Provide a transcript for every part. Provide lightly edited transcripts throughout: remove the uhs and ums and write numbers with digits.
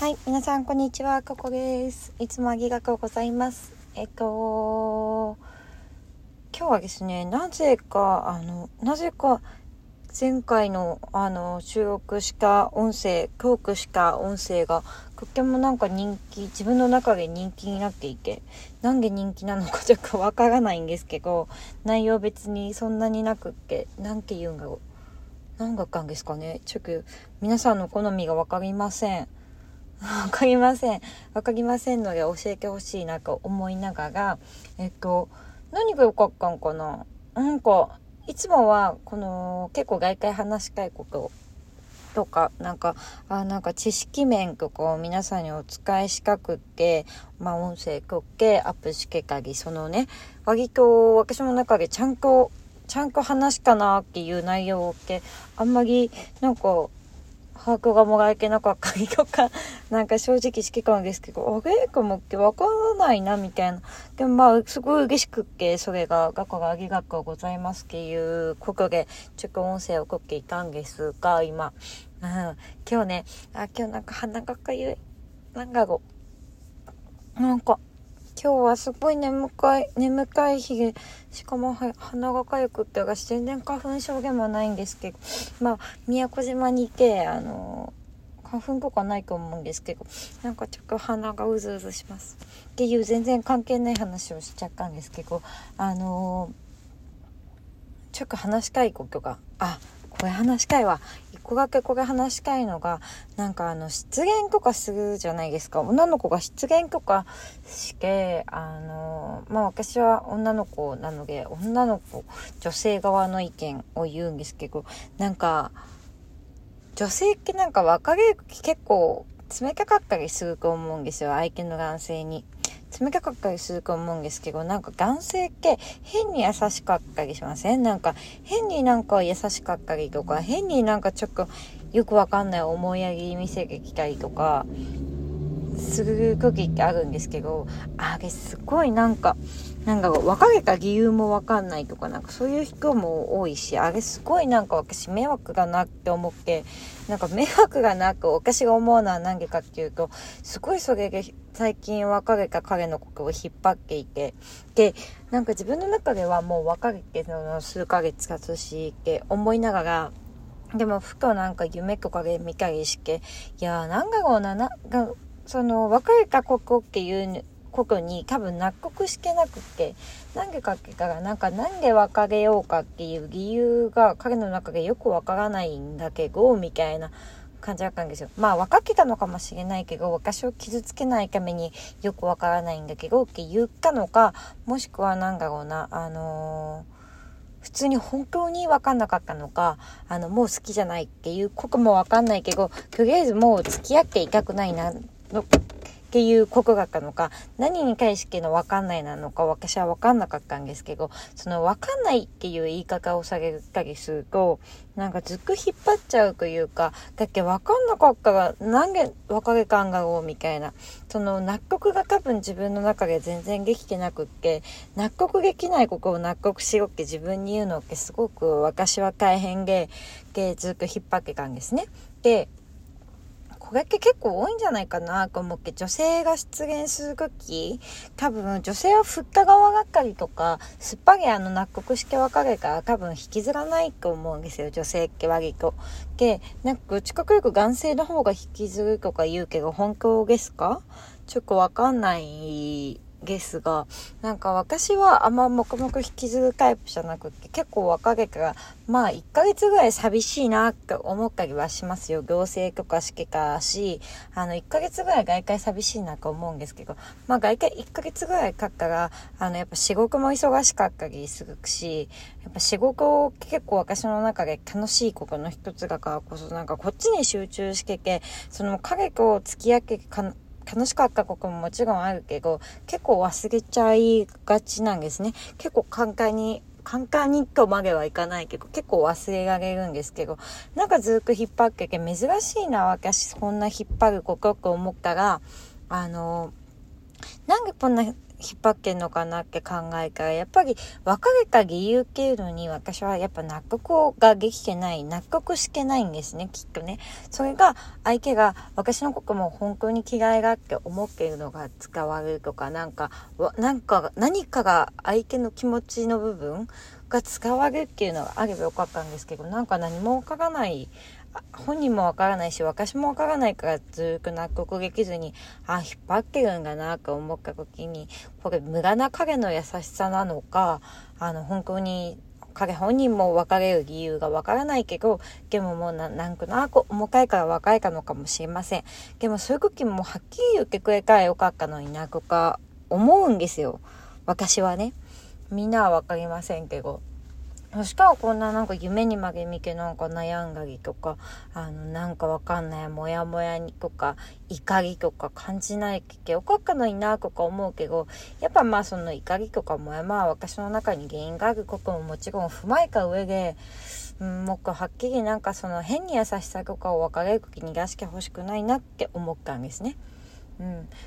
はい、皆さんこんにちは、ココです。いつもありがとうございます。今日はですね、なぜか前回の収録した音声がとっても自分の中で人気になっていて、なんで人気なのかちょっとわからないんですけど、内容別にそんなになくって、なんて言うんだろう、何だったんですかね。ちょっと皆さんの好みがわかりませんので教えてほしいなと思いながら、何が良かったんかな。なんかいつもはこの結構外界話したいこととか知識面とかを皆さんにお伝えしたくって、音声とってアップしてたり、そのね、割と私の中でちゃんと話したなっていう内容ってあんまり把握がもらえてなかったりとか、正直好きなんですけど、あれかもってわからないなみたいな。でもすごい嬉しくって、それが学校がありがとうございますっていうことで、ちょっと音声を送っていたんですが、今、今日ね、今日鼻がかゆい。今日はすごい眠たい日で、しかも鼻がかゆくって私全然花粉症でもないんですけど、宮古島にいて、花粉とかないと思うんですけど、ちょっと鼻がうずうずしますっていう全然関係ない話をしちゃったんですけど、ちょっと話したいことが、これ話したいのが、失恋とかするじゃないですか。女の子が失恋とかして、私は女の子なので、女性側の意見を言うんですけど、女性って別れる時結構冷たかったりすると思うんですよ。相手の男性に。冷たかったりすると思うんですけど、男性って変に優しかったりしません？変に優しかったりとか、変にちょっとよくわかんない思いやり見せてきたりとかする時ってあるんですけど、あれすごい別れた理由もわかんないとか、そういう人も多いし、あれすごい私迷惑だなって思って、迷惑がなく私が思うのは何でかっていうと、すごいそれで最近別れた彼のことを引っ張っていて、で、自分の中ではもう別れて数ヶ月経つしって思いながら、でもふと夢とかで見たりして、いやー別れたことっていうことに多分納得してなくて、なんでかって言らなんで別れようかっていう理由が彼の中でよくわからないんだけどみたいな感じだったんですよ。分かってたのかもしれないけど、私を傷つけないためによくわからないんだけどって言ったのか、もしくは普通に本当に分かんなかったのか、もう好きじゃないっていうことも分かんないけど、とりあえずもう付き合っていたくないなのっていうことだったのか、何に対しての分かんないなのか、私は分かんなかったんですけど、その分かんないっていう言い方をされたりすると、ずっと引っ張っちゃうというか、だっけ分かんなかったらなんで別れたんだろうみたいな、その納得が多分自分の中で全然できてなくって、納得できないことを納得しろって自分に言うのってすごく私は大変でずっと引っ張ってたんですね。でこれって結構多いんじゃないかなと思って、女性が失恋するとき、多分女性は振った側がったりとか、すっぱり納得して別れたら多分引きずらないと思うんですよ、女性って割と。で、近くよく男性の方が引きずるとか言うけど、本当ですか？ちょっとわかんないですが、私はあんま黙々引きずるタイプじゃなくて、結構別れから1ヶ月ぐらい寂しいなって思ったりはしますよ。行政許可してたし、1ヶ月ぐらい外界寂しいなと思うんですけど、外界1ヶ月ぐらい経ったらやっぱ仕事も忙しかったりするし、やっぱ仕事結構私の中で楽しいことの一つだからこそ、こっちに集中してて、その彼と付き合って楽しかったことももちろんあるけど、結構忘れちゃいがちなんですね。結構簡単にとまではいかないけど、結構忘れられるんですけど、ずっと引っ張ってて、珍しいな私こんな引っ張ることと思ったら、なんでこんな引っ張ってんのかなって考えたら、やっぱり別れた理由っていうのに私はやっぱ納得ができてない、納得してないんですね、きっとね。それが相手が私のことも本当に嫌いだって思っているのが伝わるとか、何かが相手の気持ちの部分が伝わるっていうのがあればよかったんですけど、なんか何も分からない、本人もわからないし私もわからないから、ずっと納得できずに引っ張ってるんだなと思った時に、これ無駄な彼の優しさなのか、本当に彼本人も別れる理由がわからないけど、でももうなんとなく重たいから別れたのかもしれません。でもそういう時もはっきり言ってくれたらよかったのになとか思うんですよ、私はね。みんなはわかりませんけど、そしたらこんな夢にまで見て悩んだりとか、わかんないモヤモヤにとか怒りとか感じないけどよかったのになとか思うけど、やっぱその怒りとかモヤモヤは私の中に原因があることももちろん踏まえた上で、もうはっきりその変に優しさとかを別れる時に出してほしくないなって思ったんですね。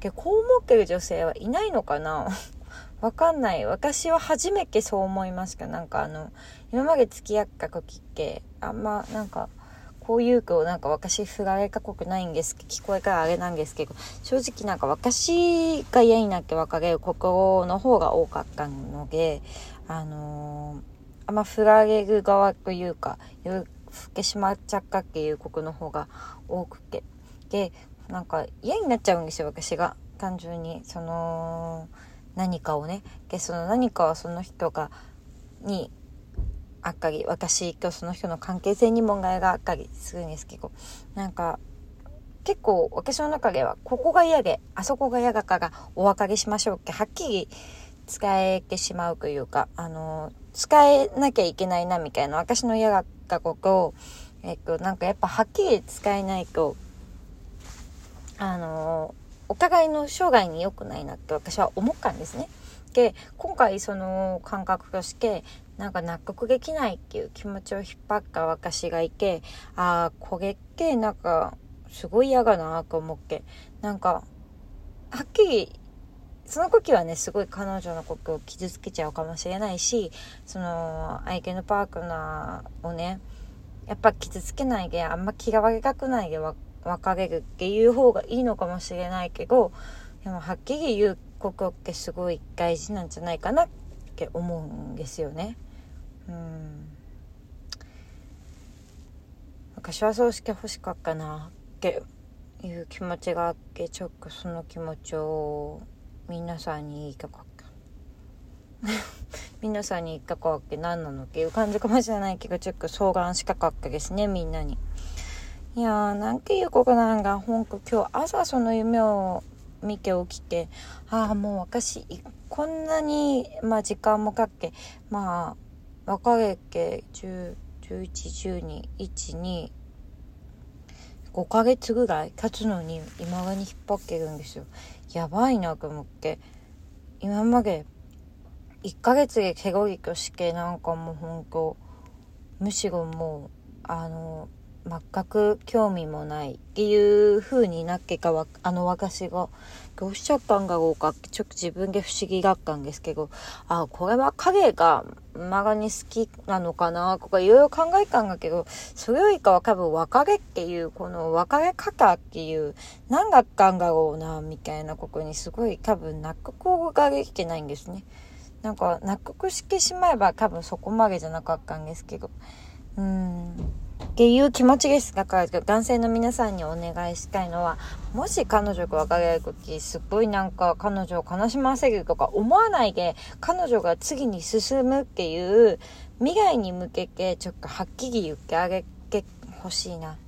でこう思ってる女性はいないのかなわかんない。私は初めてそう思いました。今まで付き合った時ってあんまこういうと私振られたことないんですけど、聞こえからあれなんですけど、正直私が嫌になって別れる心の方が多かったので、あんま振られる側というか振ってしまっちゃったっていうことの方が多くて、で嫌になっちゃうんですよ、私が。単純にその何かをね、でその何かはその人がにあったり、私とその人の関係性に問題があったりするんですけど、結構私の中ではここが嫌であそこが嫌だからお別れしましょうってはっきり使えてしまうというか、使えなきゃいけないなみたいな、私の嫌だったことを、やっぱはっきり使えないとお互いの生涯に良くないなって私は思ったんですね。で今回その感覚として納得できないっていう気持ちを引っ張った私がいて、これってすごい嫌だなと思って、はっきりその時はね、すごい彼女のことを傷つけちゃうかもしれないし、その相手のパートナーをねやっぱ傷つけないで、あんま嫌われたくないで別れるっていう方がいいのかもしれないけど、でもはっきり言うことってすごい大事なんじゃないかなって思うんですよね。私はそうしてほしかったなっていう気持ちがあって、ちょっとその気持ちを皆さんに言いたかった皆さんに言ったかって何なのっていう感じかもしれないけど、ちょっと相談したかったですね、みんなに。いやー、なんていうことなんか、本当今日朝その夢を見て起きて、もう私こんなに時間もかけ、別れて10、11、12、12、5ヶ月ぐらい経つのに今まで引っ張ってるんですよ。やばいなと思って、今まで1ヶ月でケロリとして、もう本当むしろもう全く興味もないっていう風になってか、私がどうしちゃったんだろうかってちょっと自分で不思議だったんですけど、これは影がマガに好きなのかなとかいろいろ考えたんだけど、それよりかは多分別れっていうこの別れ方っていう何だったんだろうなみたいなことにすごい多分納得ができてないんですね。納得してしまえば多分そこまでじゃなかったんですけど、っていう気持ちです。だから男性の皆さんにお願いしたいのは、もし彼女が別れるとき、すっごい彼女を悲しませるとか思わないで、彼女が次に進むっていう未来に向けてちょっとはっきり言ってあげてほしいな。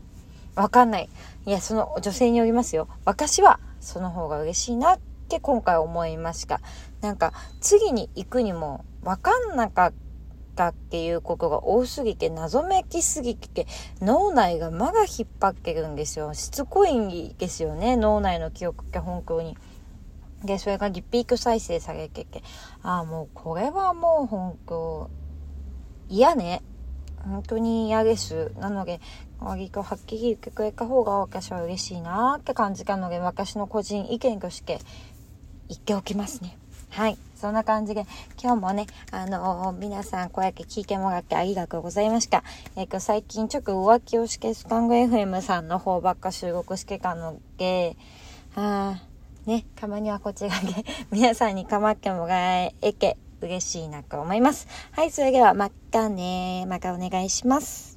わかんない。いや、その女性によりますよ。私はその方が嬉しいなって今回思いました。次に行くにもわかんなかったっていうことが多すぎて、謎めきすぎて、脳内がまだ引っ張ってるんですよ。しつこいんですよね、脳内の記憶が本当に。でそれがリピート再生されてて、もうこれはもう本当嫌ね、本当に嫌です。なので割とはっきり受けくれた方が私は嬉しいなって感じたので、私の個人意見として言っておきますね。はい。そんな感じで、今日もね、皆さん、こうやって聞いてもらってありがとうございました。最近、ちょっと浮気をして、スタンド FM さんの方ばっか収録してたので、ね、たまにはこちらで、皆さんに構ってもらえて、嬉しいなと思います。はい、それでは、またね。またお願いします。